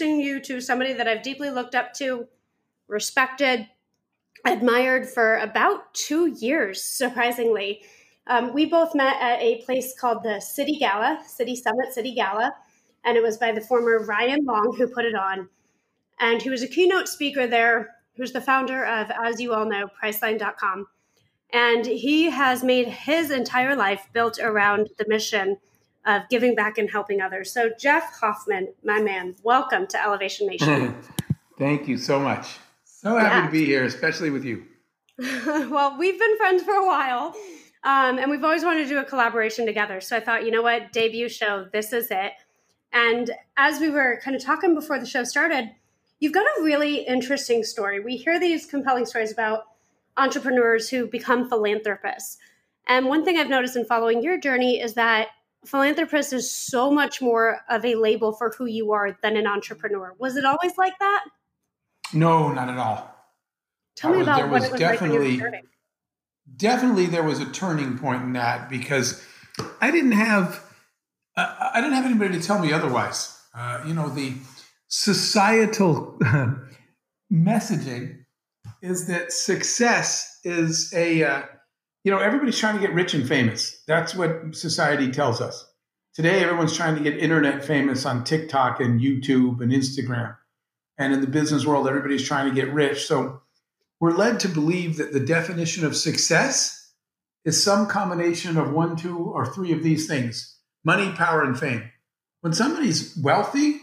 introducing you to somebody that I've deeply looked up to, respected, admired for about 2 years, surprisingly. We both met at a place called the City Gala, City Summit, City Gala, and it was by the former Ryan Long who put it on. And he was a keynote speaker there, who's the founder of, as you all know, Priceline.com. And he has made his entire life built around the mission of giving back and helping others. So Jeff Hoffman, my man, welcome to Elevation Nation. Thank you so much. So happy to be here, especially with you. Well, we've been friends for a while, and we've always wanted to do a collaboration together. So I thought, you know what, debut show, this is it. And as we were kind of talking before the show started, you've got a really interesting story. We hear these compelling stories about entrepreneurs who become philanthropists. And one thing I've noticed in following your journey is that philanthropist is so much more of a label for who you are than an entrepreneur. Was it always like that? No, not at all. Tell me about what it was like when you were starting. Definitely there was a turning point in that because I didn't have anybody to tell me otherwise. The societal messaging is that success is everybody's trying to get rich and famous. That's what society tells us. Today, everyone's trying to get internet famous on TikTok and YouTube and Instagram. And in the business world, everybody's trying to get rich. So we're led to believe that the definition of success is some combination of one, two, or three of these things: money, power, and fame. When somebody's wealthy,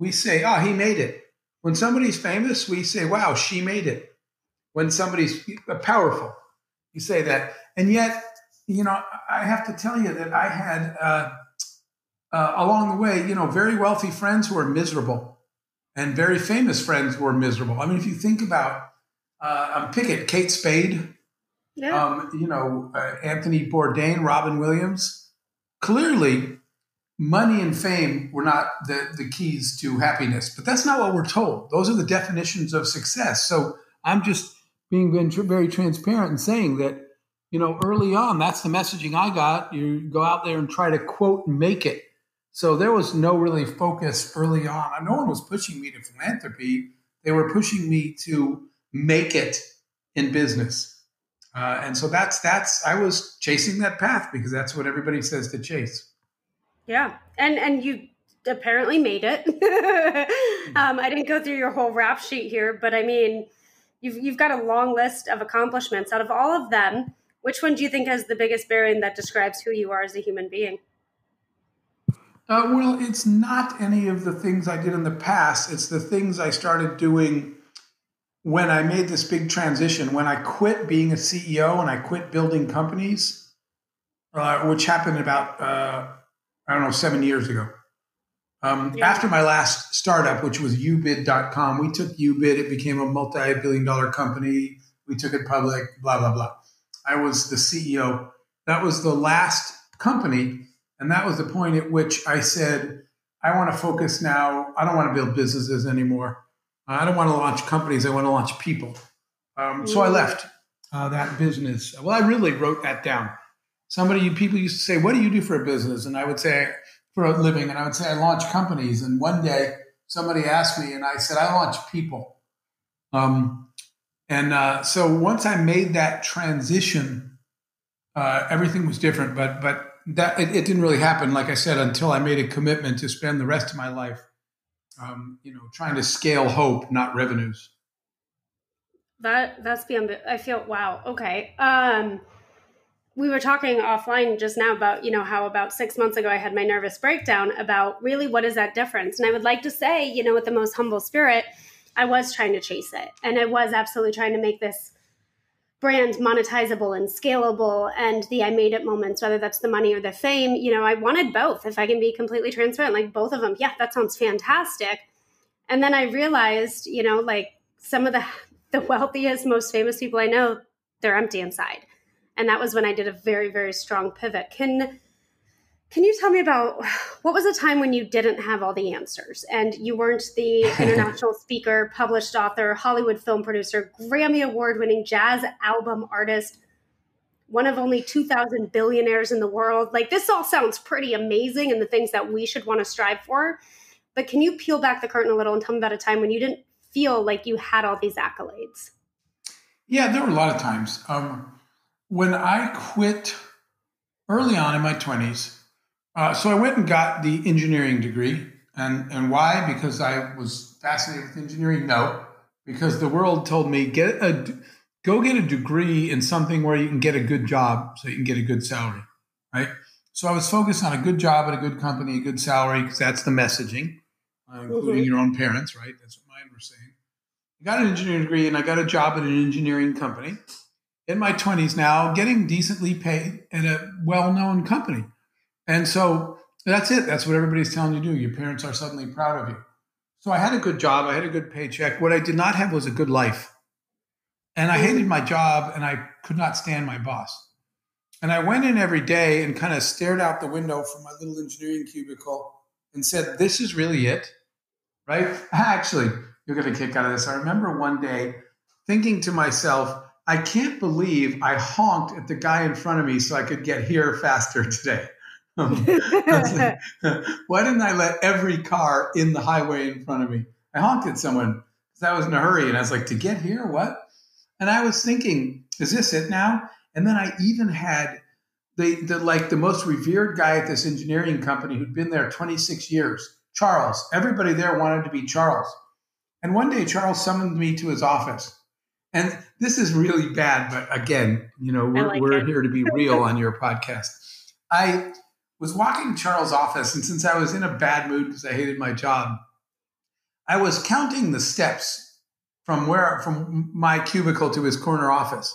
we say, oh, he made it. When somebody's famous, we say, wow, she made it. When somebody's powerful, you say that. And yet, I have to tell you that I had, along the way, very wealthy friends who are miserable and very famous friends who are miserable. I mean, if you think about, pick it, Kate Spade, yeah. Anthony Bourdain, Robin Williams. Clearly, money and fame were not the keys to happiness, but that's not what we're told. Those are the definitions of success. So I'm just being very transparent and saying that, early on, that's the messaging I got. You go out there and try to, quote, make it. So there was no really focus early on. No one was pushing me to philanthropy. They were pushing me to make it in business. And so I was chasing that path because that's what everybody says to chase. Yeah. And you apparently made it. I didn't go through your whole rap sheet here, but I mean, You've got a long list of accomplishments. Out of all of them, which one do you think has the biggest bearing that describes who you are as a human being? Well, it's not any of the things I did in the past. It's the things I started doing when I made this big transition, when I quit being a CEO and I quit building companies, which happened about, 7 years ago. After my last startup, which was UBid.com, we took UBid. It became a multi-billion-dollar company. We took it public, blah, blah, blah. I was the CEO. That was the last company. And that was the point at which I said, I want to focus now. I don't want to build businesses anymore. I don't want to launch companies. I want to launch people. So I left that business. Well, I really wrote that down. People used to say, what do you do for a business? And I would say, for a living. And I would say, I launch companies. And one day somebody asked me and I said, I launch people. So once I made that transition, everything was different, but that it didn't really happen. Like I said, until I made a commitment to spend the rest of my life, trying to scale hope, not revenues. That's beyond, I feel, wow. Okay. We were talking offline just now about, how about 6 months ago I had my nervous breakdown about really what is that difference? And I would like to say, with the most humble spirit, I was trying to chase it. And I was absolutely trying to make this brand monetizable and scalable and the I made it moments, whether that's the money or the fame. I wanted both. If I can be completely transparent, like both of them. Yeah, that sounds fantastic. And then I realized, some of the wealthiest, most famous people I know, they're empty inside. And that was when I did a very, very strong pivot. Can you tell me about what was a time when you didn't have all the answers and you weren't the international speaker, published author, Hollywood film producer, Grammy award-winning jazz album artist, one of only 2,000 billionaires in the world? Like, this all sounds pretty amazing and the things that we should want to strive for. But can you peel back the curtain a little and tell me about a time when you didn't feel like you had all these accolades? Yeah, there were a lot of times. When I quit early on in my 20s, so I went and got the engineering degree. And why? Because I was fascinated with engineering? No, because the world told me, go get a degree in something where you can get a good job so you can get a good salary, right? So I was focused on a good job at a good company, a good salary, because that's the messaging, including your own parents, right? That's what mine were saying. I got an engineering degree and I got a job at an engineering company in my 20s now, getting decently paid at a well-known company. And so that's it. That's what everybody's telling you to do. Your parents are suddenly proud of you. So I had a good job. I had a good paycheck. What I did not have was a good life. And I hated my job and I could not stand my boss. And I went in every day and kind of stared out the window from my little engineering cubicle and said, this is really it, right? Actually, you're going to kick out of this. I remember one day thinking to myself, I can't believe I honked at the guy in front of me so I could get here faster today. Why didn't I let every car in the highway in front of me? I honked at someone because I was in a hurry and I was like, to get here, what? And I was thinking, is this it now? And then I even had the most revered guy at this engineering company who'd been there 26 years, Charles. Everybody there wanted to be Charles. And one day Charles summoned me to his office. And this is really bad, but again, you know, we're here to be real on your podcast. I was walking Charles' office, and since I was in a bad mood because I hated my job, I was counting the steps from my cubicle to his corner office.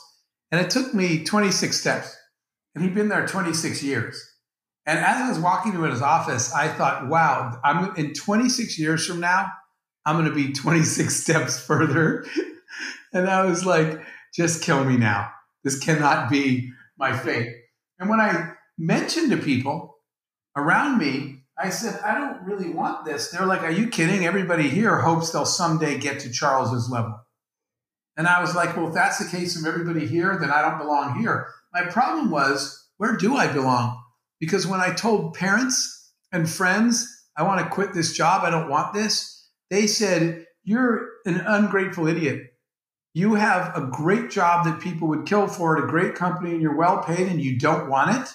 And it took me 26 steps. And he'd been there 26 years. And as I was walking to his office, I thought, wow, I'm in 26 years from now, I'm going to be 26 steps further. And I was like, just kill me now. This cannot be my fate. And when I mentioned to people around me, I said, I don't really want this. They're like, are you kidding? Everybody here hopes they'll someday get to Charles's level. And I was like, well, if that's the case of everybody here, then I don't belong here. My problem was, where do I belong? Because when I told parents and friends, I want to quit this job, I don't want this, they said, you're an ungrateful idiot. You have a great job that people would kill for at a great company and you're well paid and you don't want it.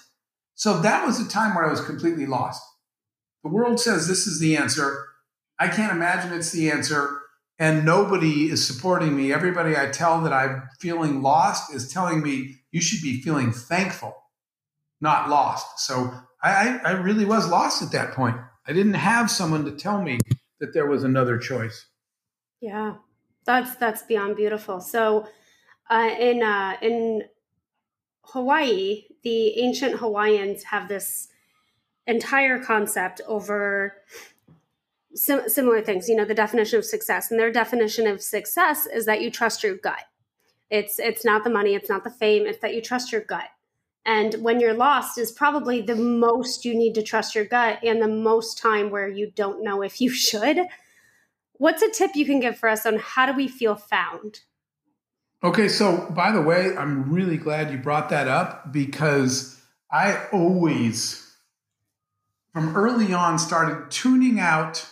So that was a time where I was completely lost. The world says this is the answer. I can't imagine it's the answer. And nobody is supporting me. Everybody I tell that I'm feeling lost is telling me you should be feeling thankful, not lost. So I really was lost at that point. I didn't have someone to tell me that there was another choice. Yeah, that's beyond beautiful. So in Hawaii, the ancient Hawaiians have this entire concept over similar things, you know, the definition of success. And their definition of success is that you trust your gut. It's not the money, it's not the fame, it's that you trust your gut. And when you're lost is probably the most you need to trust your gut and the most time where you don't know if you should. What's a tip you can give for us on how do we feel found? Okay, so by the way, I'm really glad you brought that up because I always from early on started tuning out,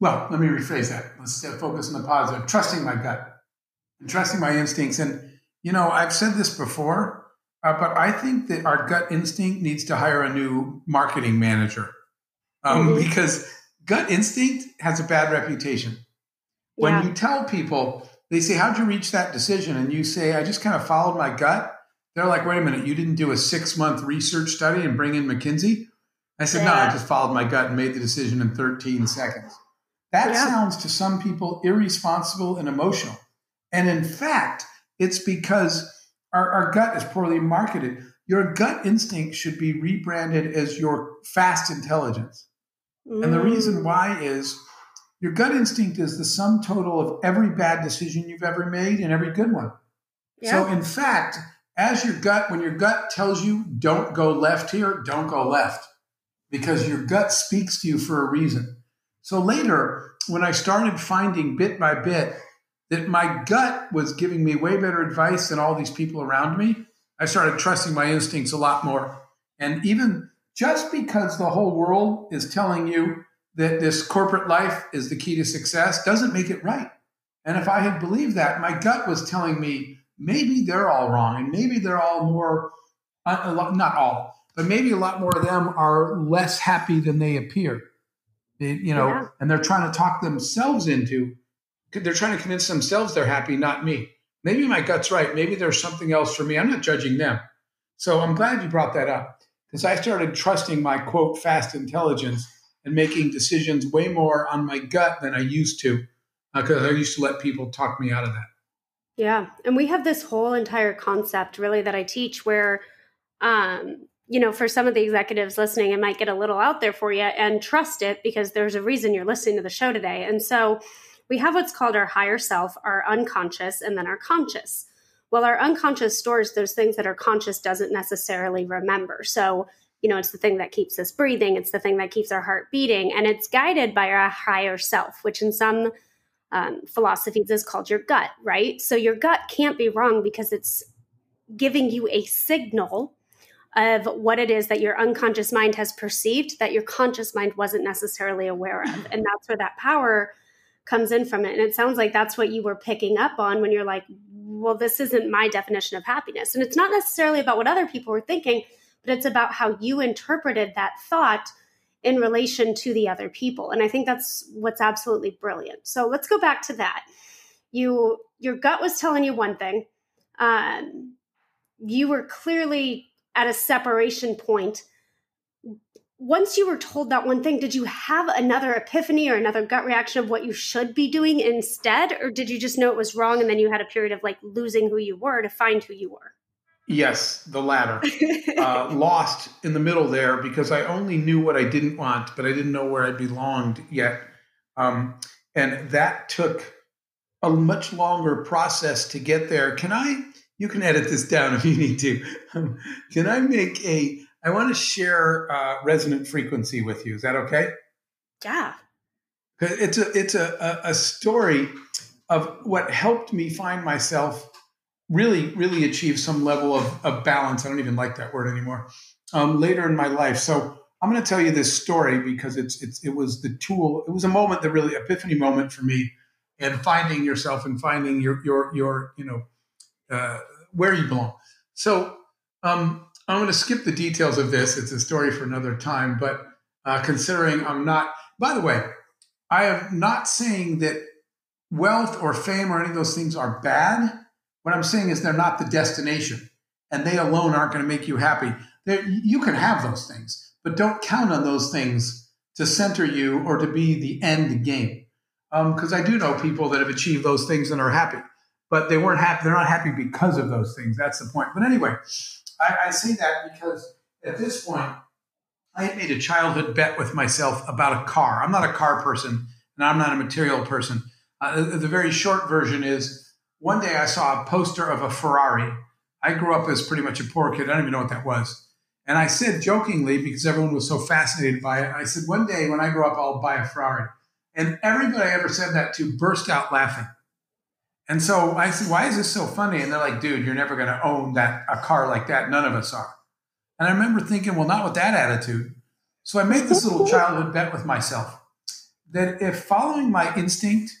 well, let me rephrase that. Let's focus on the positive, trusting my gut and trusting my instincts. And, you know, I've said this before, but I think that our gut instinct needs to hire a new marketing manager because gut instinct has a bad reputation. When you tell people, they say, how'd you reach that decision? And you say, I just kind of followed my gut. They're like, wait a minute, you didn't do a 6-month research study and bring in McKinsey? I said, no, I just followed my gut and made the decision in 13 seconds. That sounds to some people irresponsible and emotional. And in fact, it's because our gut is poorly marketed. Your gut instinct should be rebranded as your fast intelligence. And the reason why is your gut instinct is the sum total of every bad decision you've ever made and every good one. Yeah. So in fact, when your gut tells you, don't go left here, don't go left. Because your gut speaks to you for a reason. So later, when I started finding bit by bit that my gut was giving me way better advice than all these people around me, I started trusting my instincts a lot more. And even just because the whole world is telling you that this corporate life is the key to success doesn't make it right. And if I had believed that, my gut was telling me maybe they're all wrong, and maybe they're all more, not all, but maybe a lot more of them are less happy than they appear. And they're trying to talk themselves into, they're trying to convince themselves they're happy, not me. Maybe my gut's right. Maybe there's something else for me. I'm not judging them. So I'm glad you brought that up, because I started trusting my, quote, fast intelligence and making decisions way more on my gut than I used to, because I used to let people talk me out of that. Yeah. And we have this whole entire concept really that I teach where, for some of the executives listening, it might get a little out there for you, and trust it, because there's a reason you're listening to the show today. And so we have what's called our higher self, our unconscious, and then our conscious. Well, our unconscious stores those things that our conscious doesn't necessarily remember. So, it's the thing that keeps us breathing. It's the thing that keeps our heart beating. And it's guided by our higher self, which in some philosophies is called your gut, right? So your gut can't be wrong, because it's giving you a signal of what it is that your unconscious mind has perceived that your conscious mind wasn't necessarily aware of. And that's where that power comes in from it. And it sounds like that's what you were picking up on when you're like, well, this isn't my definition of happiness. And it's not necessarily about what other people were thinking, but it's about how you interpreted that thought in relation to the other people. And I think that's what's absolutely brilliant. So let's go back to that. Your gut was telling you one thing. You were clearly at a separation point. Once you were told that one thing, did you have another epiphany or another gut reaction of what you should be doing instead? Or did you just know it was wrong, and then you had a period of like losing who you were to find who you were? Yes, the latter. Lost in the middle there, because I only knew what I didn't want, but I didn't know where I belonged yet. And that took a much longer process to get there. You can edit this down if you need to. I want to share resonant frequency with you. Is that okay? Yeah. It's a story of what helped me find myself, really, really achieve some level of balance. I don't even like that word anymore, later in my life. So I'm going to tell you this story because it was the tool. It was a moment that really, epiphany moment for me, and finding yourself and finding your where you belong. So, I'm going to skip the details of this. It's a story for another time, but considering by the way, I am not saying that wealth or fame or any of those things are bad. What I'm saying is they're not the destination, and they alone aren't going to make you happy. You can have those things, but don't count on those things to center you or to be the end game. Because I do know people that have achieved those things and are happy, but they weren't happy. They're not happy because of those things. That's the point. But anyway, I say that because at this point, I had made a childhood bet with myself about a car. I'm not a car person, and I'm not a material person. The very short version is, one day I saw a poster of a Ferrari. I grew up as pretty much a poor kid. I don't even know what that was. And I said jokingly, because everyone was so fascinated by it, I said, one day when I grow up, I'll buy a Ferrari. And everybody I ever said that to burst out laughing. And so I said, why is this so funny? And they're like, dude, you're never going to own a car like that. None of us are. And I remember thinking, well, not with that attitude. So I made this little childhood bet with myself that if following my instinct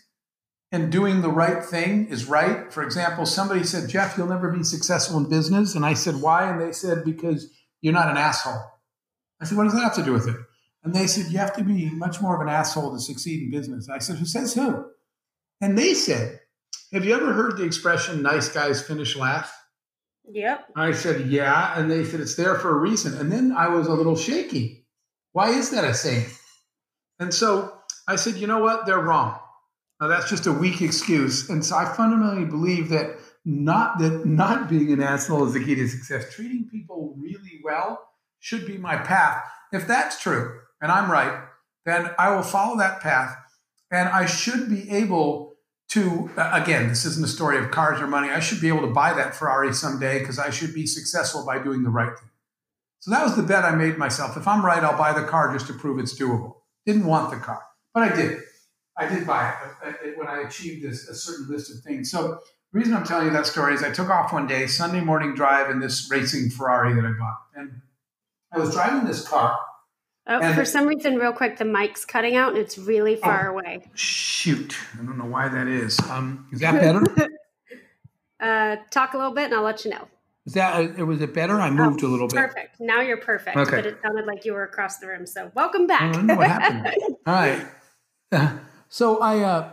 and doing the right thing is right. For example, somebody said, Jeff, you'll never be successful in business. And I said, why? And they said, because you're not an asshole. I said, what does that have to do with it? And they said, you have to be much more of an asshole to succeed in business. I said, who says who? And they said, have you ever heard the expression, nice guys finish last? Yep. I said, yeah. And they said, it's there for a reason. And then I was a little shaky. Why is that a saying? And so I said, you know what? They're wrong. Now, that's just a weak excuse. And so I fundamentally believe that not being an asshole is the key to success. Treating people really well should be my path. If that's true, and I'm right, then I will follow that path. And I should be able to, again, this isn't a story of cars or money. I should be able to buy that Ferrari someday because I should be successful by doing the right thing. So that was the bet I made myself. If I'm right, I'll buy the car just to prove it's doable. Didn't want the car, but I did. I did buy it when I achieved a certain list of things. So the reason I'm telling you that story is I took off one day, Sunday morning drive in this racing Ferrari that I bought. And I was driving this car Oh, and for some reason, real quick, the mic's cutting out and it's really far away. Shoot. I don't know why that is. Is that better? Talk a little bit and I'll let you know. Was it better? I moved a little bit. Perfect. Now you're perfect. Okay. But it sounded like you were across the room. So welcome back. I don't know what happened. All right. So I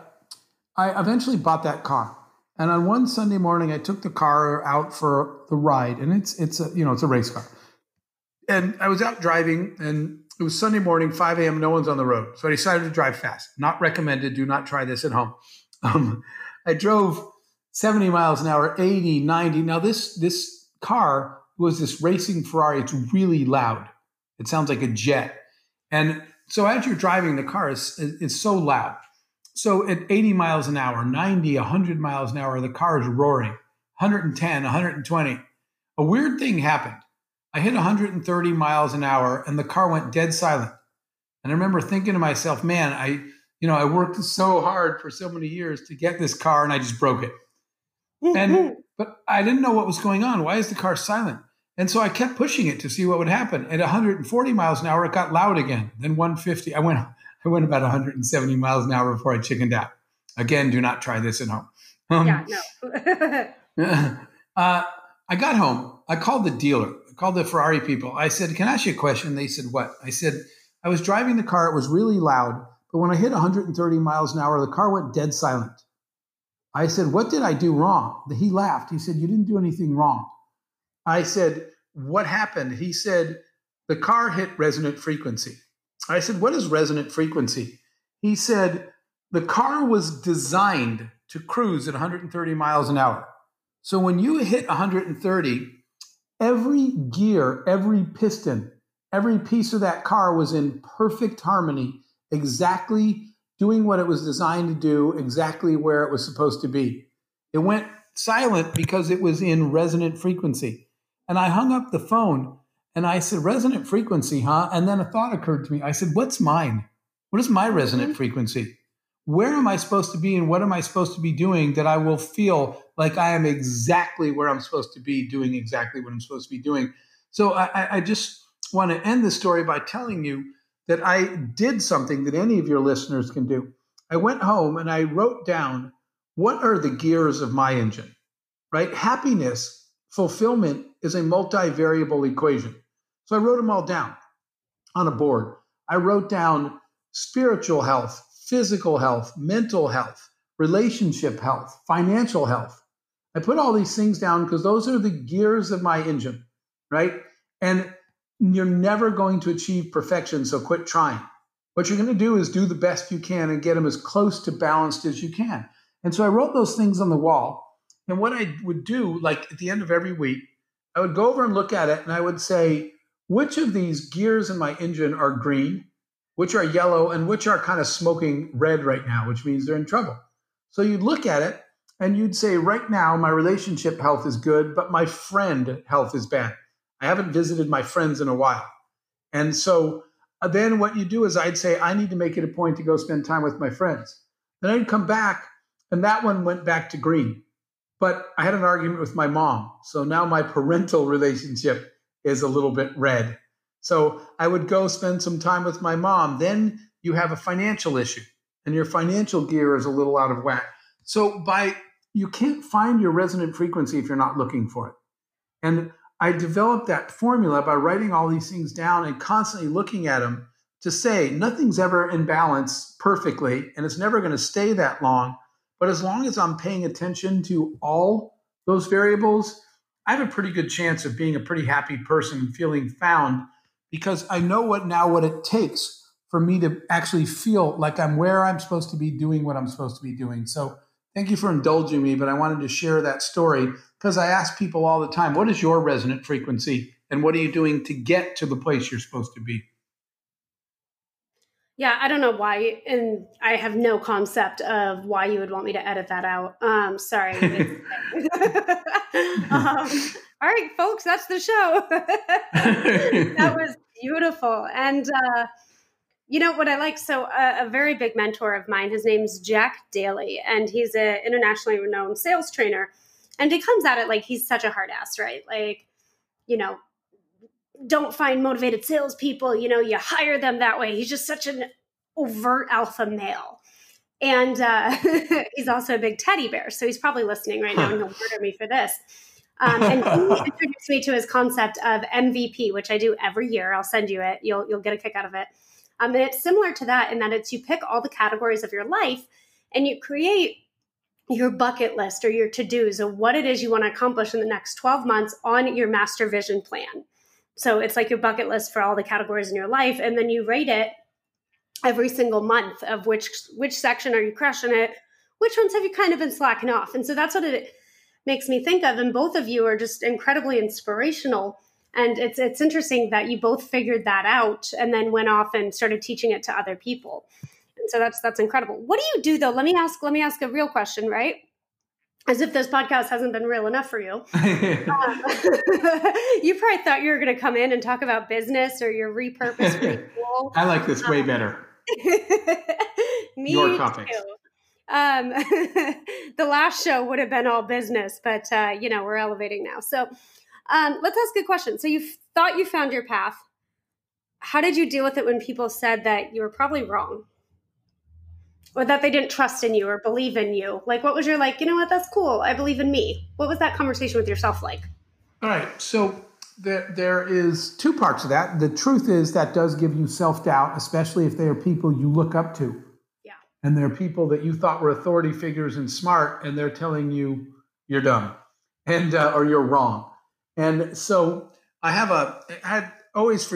eventually bought that car. And on one Sunday morning, I took the car out for the ride. And it's a race car. And I was out driving and it was Sunday morning, 5 a.m. No one's on the road. So I decided to drive fast. Not recommended. Do not try this at home. I drove 70 miles an hour, 80, 90. Now this car was this racing Ferrari. It's really loud. It sounds like a jet. And so as you're driving, the car is so loud. So at 80 miles an hour, 90, 100 miles an hour, the car is roaring. 110, 120. A weird thing happened. I hit 130 miles an hour and the car went dead silent. And I remember thinking to myself, man, I worked so hard for so many years to get this car and I just broke it. Mm-hmm. But I didn't know what was going on. Why is the car silent? And so I kept pushing it to see what would happen. At 140 miles an hour, it got loud again. Then 150. I went about 170 miles an hour before I chickened out. Again, do not try this at home. I got home. I called the dealer. Called the Ferrari people. I said, can I ask you a question? They said, what? I said, I was driving the car. It was really loud. But when I hit 130 miles an hour, the car went dead silent. I said, what did I do wrong? He laughed. He said, you didn't do anything wrong. I said, what happened? He said, the car hit resonant frequency. I said, what is resonant frequency? He said, the car was designed to cruise at 130 miles an hour. So when you hit 130, every gear, every piston, every piece of that car was in perfect harmony, exactly doing what it was designed to do, exactly where it was supposed to be. It went silent because it was in resonant frequency. And I hung up the phone and I said, resonant frequency, huh? And then a thought occurred to me. I said, what's mine? What is my resonant frequency? Where am I supposed to be and what am I supposed to be doing that I will feel like I am exactly where I'm supposed to be doing exactly what I'm supposed to be doing? So I just want to end this story by telling you that I did something that any of your listeners can do. I went home and I wrote down, what are the gears of my engine, right? Happiness, fulfillment is a multivariable equation. So I wrote them all down on a board. I wrote down spiritual health, physical health, mental health, relationship health, financial health. I put all these things down because those are the gears of my engine, right? And you're never going to achieve perfection, so quit trying. What you're going to do is do the best you can and get them as close to balanced as you can. And so I wrote those things on the wall. And what I would do, like at the end of every week, I would go over and look at it and I would say, which of these gears in my engine are green, which are yellow, and which are kind of smoking red right now, which means they're in trouble. So you'd look at it and you'd say, right now, my relationship health is good, but my friend health is bad. I haven't visited my friends in a while. And so then what you do is I'd say, I need to make it a point to go spend time with my friends. Then I'd come back and that one went back to green. But I had an argument with my mom. So now my parental relationship is a little bit red. So I would go spend some time with my mom. Then you have a financial issue and your financial gear is a little out of whack. So you can't find your resonant frequency if you're not looking for it. And I developed that formula by writing all these things down and constantly looking at them to say nothing's ever in balance perfectly and it's never going to stay that long. But as long as I'm paying attention to all those variables, I have a pretty good chance of being a pretty happy person and feeling found. Because I know what it takes for me to actually feel like I'm where I'm supposed to be doing what I'm supposed to be doing. So thank you for indulging me, but I wanted to share that story because I ask people all the time, what is your resonant frequency and what are you doing to get to the place you're supposed to be? Yeah, I don't know why, and I have no concept of why you would want me to edit that out. Sorry. All right, folks, that's the show. That was beautiful. And you know what I like? So a very big mentor of mine, his name's Jack Daly, and he's an internationally renowned sales trainer. And he comes at it like he's such a hard ass, right? Like, don't find motivated salespeople, you know, you hire them that way. He's just such an overt alpha male. And he's also a big teddy bear. So he's probably listening right now and he'll murder me for this. And he introduced me to his concept of MVP, which I do every year. I'll send you it. You'll get a kick out of it. And it's similar to that in that it's you pick all the categories of your life and you create your bucket list or your to-dos of what it is you want to accomplish in the next 12 months on your master vision plan. So it's like your bucket list for all the categories in your life. And then you rate it every single month of which section are you crushing it? Which ones have you kind of been slacking off? And so that's what it makes me think of. And both of you are just incredibly inspirational. And it's interesting that you both figured that out and then went off and started teaching it to other people. And so that's incredible. What do you do though? Let me ask a real question, right? As if this podcast hasn't been real enough for you. You probably thought you were going to come in and talk about business or your repurposed ritual. I like this way better. Me your topics. Too. The last show would have been all business, but you know, we're elevating now. So let's ask a question. So you thought you found your path. How did you deal with it when people said that you were probably wrong? Or that they didn't trust in you or believe in you? Like, what was your, like, you know what, that's cool. I believe in me. What was that conversation with yourself like? All right. So there is two parts of that. The truth is that does give you self-doubt, especially if they are people you look up to. Yeah. And they're people that you thought were authority figures and smart, and they're telling you you're dumb and or you're wrong. And so I always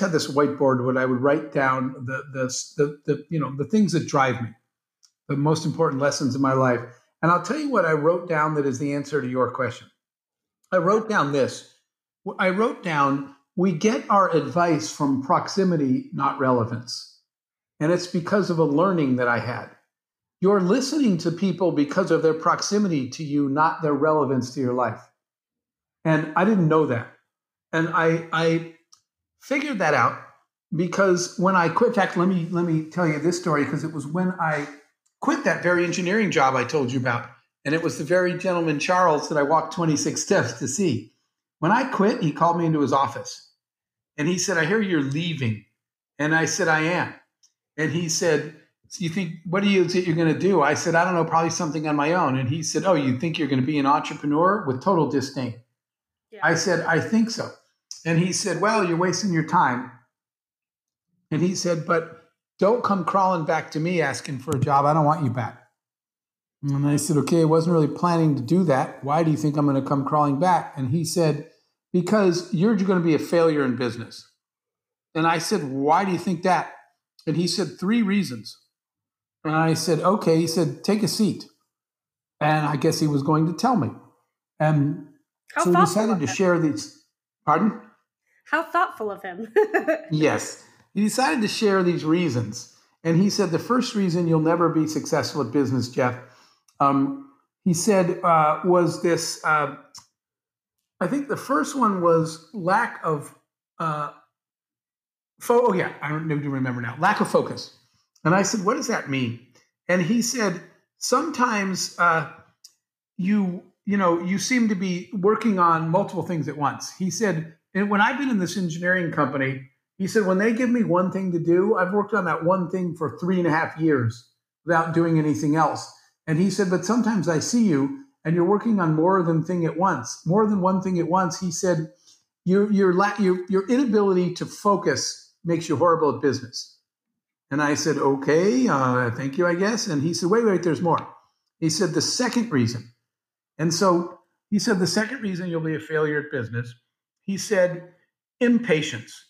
had this whiteboard where I would write down the things that drive me, the most important lessons in my life. And I'll tell you what I wrote down that is the answer to your question. I wrote down this. I wrote down, we get our advice from proximity, not relevance. And it's because of a learning that I had. You're listening to people because of their proximity to you, not their relevance to your life. And I didn't know that. And I figured that out because when I quit, in fact, let me tell you this story, because it was when I quit that very engineering job I told you about. And it was the very gentleman, Charles, that I walked 26 steps to see. When I quit, he called me into his office and he said, I hear you're leaving. And I said, I am. And he said, so you think, what do you think you're going to do? I said, I don't know, probably something on my own. And he said, oh, you think you're going to be an entrepreneur? With total disdain. Yeah. I said, I think so. And he said, well, you're wasting your time. And he said, but don't come crawling back to me asking for a job. I don't want you back. And I said, okay, I wasn't really planning to do that. Why do you think I'm going to come crawling back? And he said, because you're going to be a failure in business. And I said, why do you think that? And he said, 3 reasons. And I said, okay. He said, take a seat. And I guess he was going to tell me. And so we decided to share these. Pardon? How thoughtful of him. Yes. He decided to share these reasons. And he said, the first reason you'll never be successful at business, Jeff, he said, was this, I think the first one was lack of, I don't need to remember now, lack of focus. And I said, what does that mean? And he said, sometimes you seem to be working on multiple things at once. He said, and when I've been in this engineering company, he said, when they give me one thing to do, I've worked on that one thing for 3.5 years without doing anything else. And he said, but sometimes I see you and you're working on more than one thing at once. He said, your inability to focus makes you horrible at business. And I said, okay, thank you, I guess. And he said, wait, there's more. He said, the second reason. And so he said, the second reason you'll be a failure at business, he said, impatience.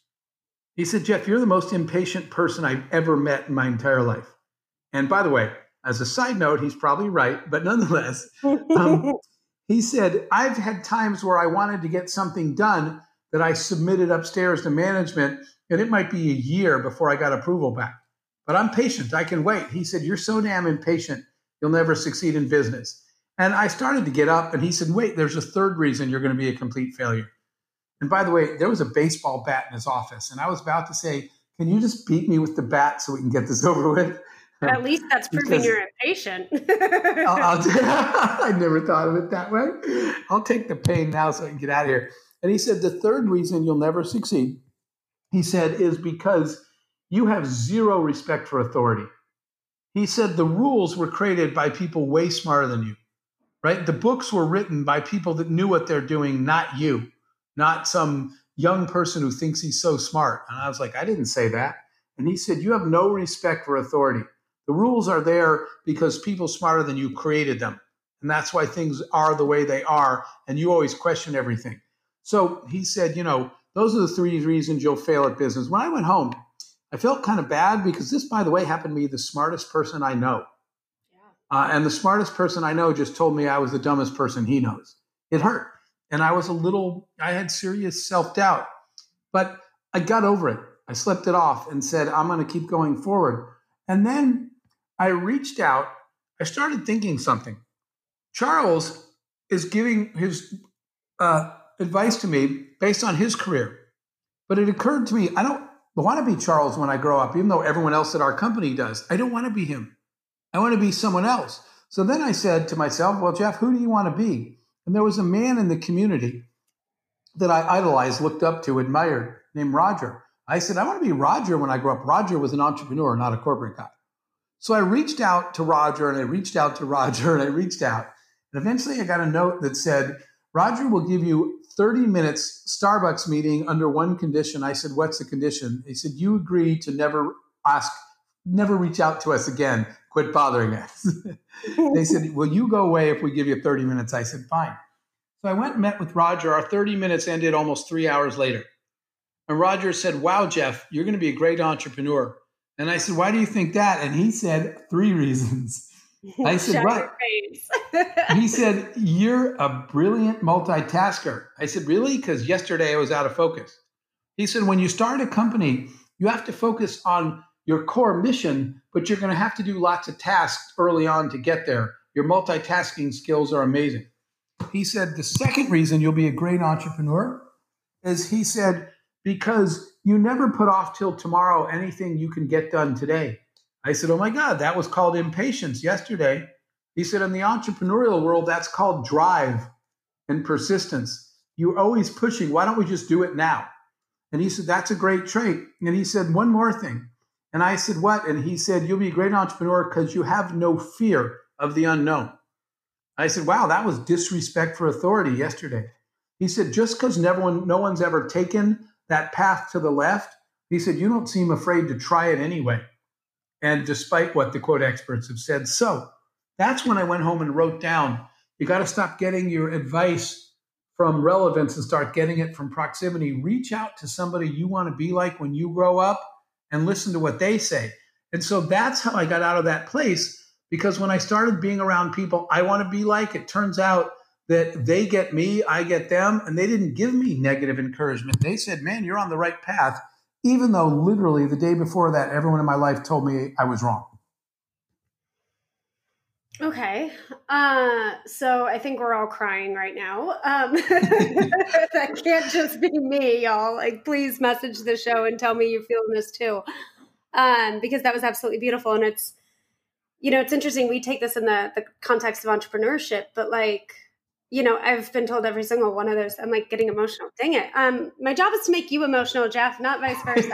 He said, Jeff, you're the most impatient person I've ever met in my entire life. And by the way, as a side note, he's probably right, but nonetheless, he said, I've had times where I wanted to get something done that I submitted upstairs to management, and it might be a year before I got approval back. But I'm patient. I can wait. He said, you're so damn impatient, you'll never succeed in business. And I started to get up, and he said, wait, there's a third reason you're going to be a complete failure. And by the way, there was a baseball bat in his office, and I was about to say, can you just beat me with the bat so we can get this over with? At least that's proving you're impatient. I never thought of it that way. I'll take the pain now so I can get out of here. And he said the third reason you'll never succeed, he said, is because you have zero respect for authority. He said the rules were created by people way smarter than you, right? The books were written by people that knew what they're doing, not you, not some young person who thinks he's so smart. And I was like, I didn't say that. And he said, you have no respect for authority. The rules are there because people smarter than you created them. And that's why things are the way they are. And you always question everything. So he said, you know, those are the three reasons you'll fail at business. When I went home, I felt kind of bad because this, by the way, happened to me, the smartest person I know. Yeah. And the smartest person I know just told me I was the dumbest person he knows. It hurt. And I was I had serious self-doubt, but I got over it. I slept it off and said, I'm going to keep going forward. And then I reached out. I started thinking something. Charles is giving his advice to me based on his career. But it occurred to me, I don't want to be Charles when I grow up, even though everyone else at our company does. I don't want to be him. I want to be someone else. So then I said to myself, well, Jeff, who do you want to be? And there was a man in the community that I idolized, looked up to, admired, named Roger. I said, I want to be Roger when I grow up. Roger was an entrepreneur, not a corporate guy. So I reached out to Roger, and I reached out to Roger, and I reached out. And eventually I got a note that said, Roger will give you 30 minutes Starbucks meeting under one condition. I said, what's the condition? He said, you agree to never reach out to us again. Quit bothering us. They said, will you go away if we give you 30 minutes? I said, fine. So I went and met with Roger. Our 30 minutes ended almost 3 hours later. And Roger said, wow, Jeff, you're going to be a great entrepreneur. And I said, why do you think that? And he said, 3 reasons. I said, what? He said, you're a brilliant multitasker. I said, really? Because yesterday I was out of focus. He said, when you start a company, you have to focus on your core mission, but you're going to have to do lots of tasks early on to get there. Your multitasking skills are amazing. He said, the second reason you'll be a great entrepreneur is, he said, because you never put off till tomorrow anything you can get done today. I said, oh my God, that was called impatience yesterday. He said, in the entrepreneurial world, that's called drive and persistence. You're always pushing. Why don't we just do it now? And he said, that's a great trait. And he said, one more thing. And I said, what? And he said, you'll be a great entrepreneur because you have no fear of the unknown. I said, wow, that was disrespect for authority yesterday. He said, just because no one's ever taken that path to the left, he said, you don't seem afraid to try it anyway. And despite what the quote experts have said. So that's when I went home and wrote down, you got to stop getting your advice from relevance and start getting it from proximity. Reach out to somebody you want to be like when you grow up and listen to what they say. And so that's how I got out of that place, because when I started being around people I want to be like, it turns out that they get me, I get them, and they didn't give me negative encouragement. They said, man, you're on the right path, even though literally the day before that, everyone in my life told me I was wrong. Okay. So I think we're all crying right now. That can't just be me, y'all. Like, please message the show and tell me you're feeling this too. Because that was absolutely beautiful. And it's, you know, it's interesting. We take this in the context of entrepreneurship, but like, you know, I've been told every single one of those. I'm like getting emotional. Dang it. My job is to make you emotional, Jeff, not vice versa.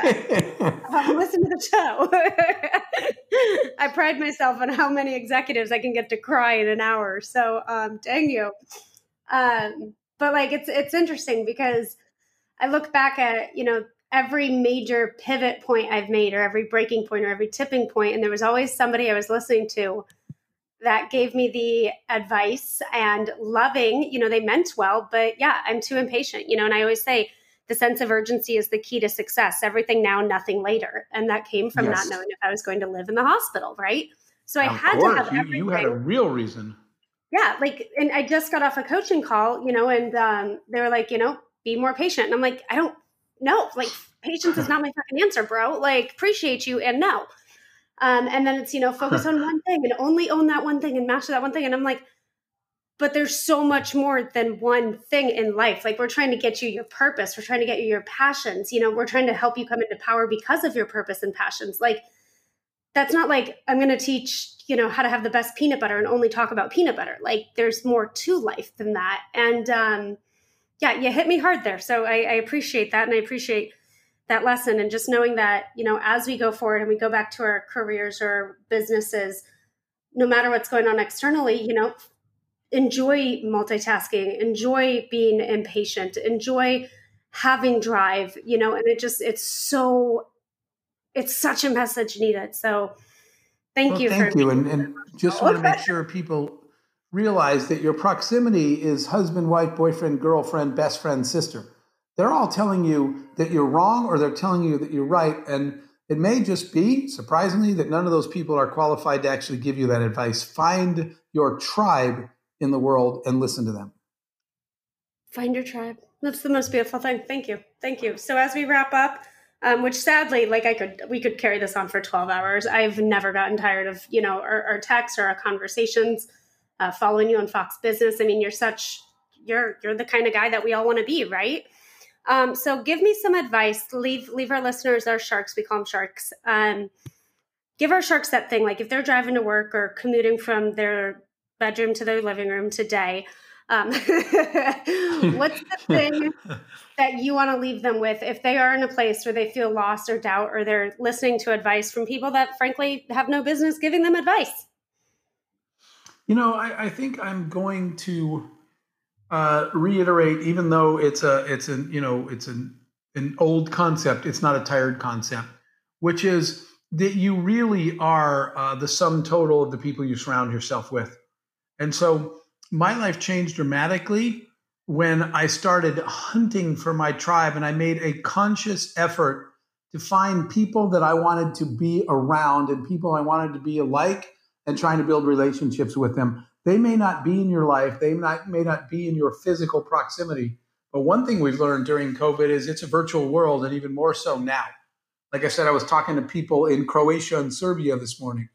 Listen to the show. I pride myself on how many executives I can get to cry in an hour. So, dang you. But like, it's interesting because I look back at, you know, every major pivot point I've made or every breaking point or every tipping point, and there was always somebody I was listening to that gave me the advice and loving, you know, they meant well, but yeah, I'm too impatient, you know, and I always say the sense of urgency is the key to success, everything now, nothing later. And that came from not knowing if I was going to live in the hospital. Right. So I had to have everything. You had a real reason. Yeah. Like, and I just got off a coaching call, you know, and they were like, you know, be more patient. And I'm like, I don't know. Like, patience is not my fucking answer, bro. Like, appreciate you. And no. And then it's, you know, focus on one thing and only own that one thing and master that one thing. And I'm like, but there's so much more than one thing in life. Like, we're trying to get you your purpose. We're trying to get you your passions. You know, we're trying to help you come into power because of your purpose and passions. Like, that's not like, I'm going to teach, you know, how to have the best peanut butter and only talk about peanut butter. Like, there's more to life than that. And, Yeah, you hit me hard there. So I appreciate that. And I appreciate that lesson. And just knowing that, you know, as we go forward and we go back to our careers or our businesses, no matter what's going on externally, you know, enjoy multitasking, enjoy being impatient, enjoy having drive, you know, and it's such a message needed. So thank you. And just want to make sure people realize that your proximity is husband, wife, boyfriend, girlfriend, best friend, sister. They're all telling you that you're wrong, or they're telling you that you're right. And it may just be, surprisingly, that none of those people are qualified to actually give you that advice. Find your tribe in the world and listen to them. Find your tribe. That's the most beautiful thing. Thank you. Thank you. So as we wrap up, which sadly, like we could carry this on for 12 hours. I've never gotten tired of, you know, our texts or our conversations, following you on Fox Business. I mean, you're the kind of guy that we all want to be, right? So give me some advice. Leave our listeners, our sharks, we call them sharks. Give our sharks that thing. Like if they're driving to work or commuting from their bedroom to their living room today, what's the thing that you want to leave them with if they are in a place where they feel lost or doubt, or they're listening to advice from people that frankly have no business giving them advice? You know, I think I'm going to reiterate, even though it's an old concept, it's not a tired concept, which is that you really are the sum total of the people you surround yourself with. And so my life changed dramatically when I started hunting for my tribe, and I made a conscious effort to find people that I wanted to be around and people I wanted to be alike, and trying to build relationships with them. They may not be in your life. They may not be in your physical proximity. But one thing we've learned during COVID is it's a virtual world, and even more so now. Like I said, I was talking to people in Croatia and Serbia this morning.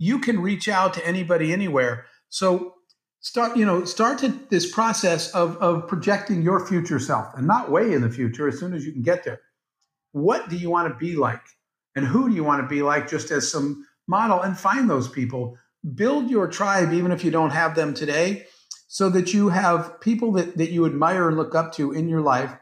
You can reach out to anybody anywhere. So start this process of projecting your future self, and not way in the future, as soon as you can get there. What do you want to be like? And who do you want to be like, just as some model? And find those people. Build your tribe, even if you don't have them today, so that you have people that you admire and look up to in your life.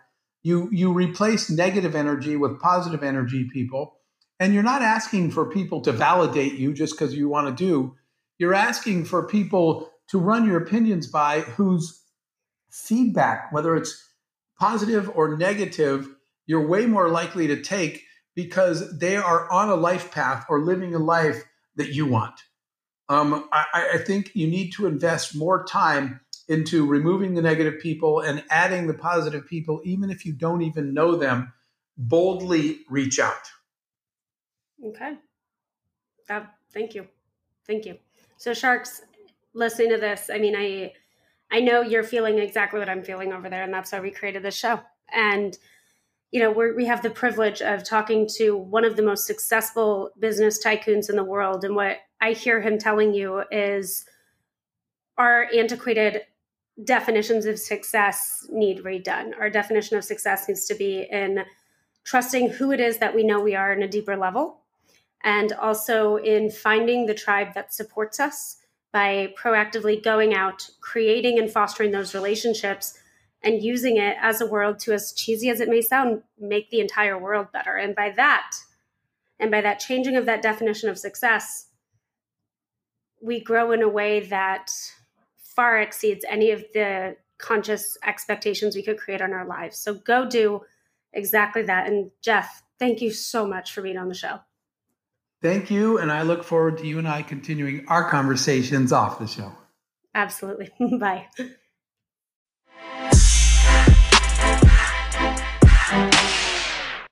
You replace negative energy with positive energy people. And you're not asking for people to validate you just because you want to do. You're asking for people to run your opinions by, whose feedback, whether it's positive or negative, you're way more likely to take, because they are on a life path or living a life that you want. I think you need to invest more time into removing the negative people and adding the positive people, even if you don't even know them. Boldly reach out. Okay. Thank you. Thank you. So sharks, listening to this, I mean, I know you're feeling exactly what I'm feeling over there, and that's why we created this show. And you know, we have the privilege of talking to one of the most successful business tycoons in the world. And what I hear him telling you is our antiquated definitions of success need redone. Our definition of success needs to be in trusting who it is that we know we are on a deeper level, and also in finding the tribe that supports us by proactively going out, creating and fostering those relationships, and using it as a world to, as cheesy as it may sound, make the entire world better. And by that changing of that definition of success, we grow in a way that far exceeds any of the conscious expectations we could create on our lives. So go do exactly that. And Jeff, thank you so much for being on the show. Thank you. And I look forward to you and I continuing our conversations off the show. Absolutely. Bye.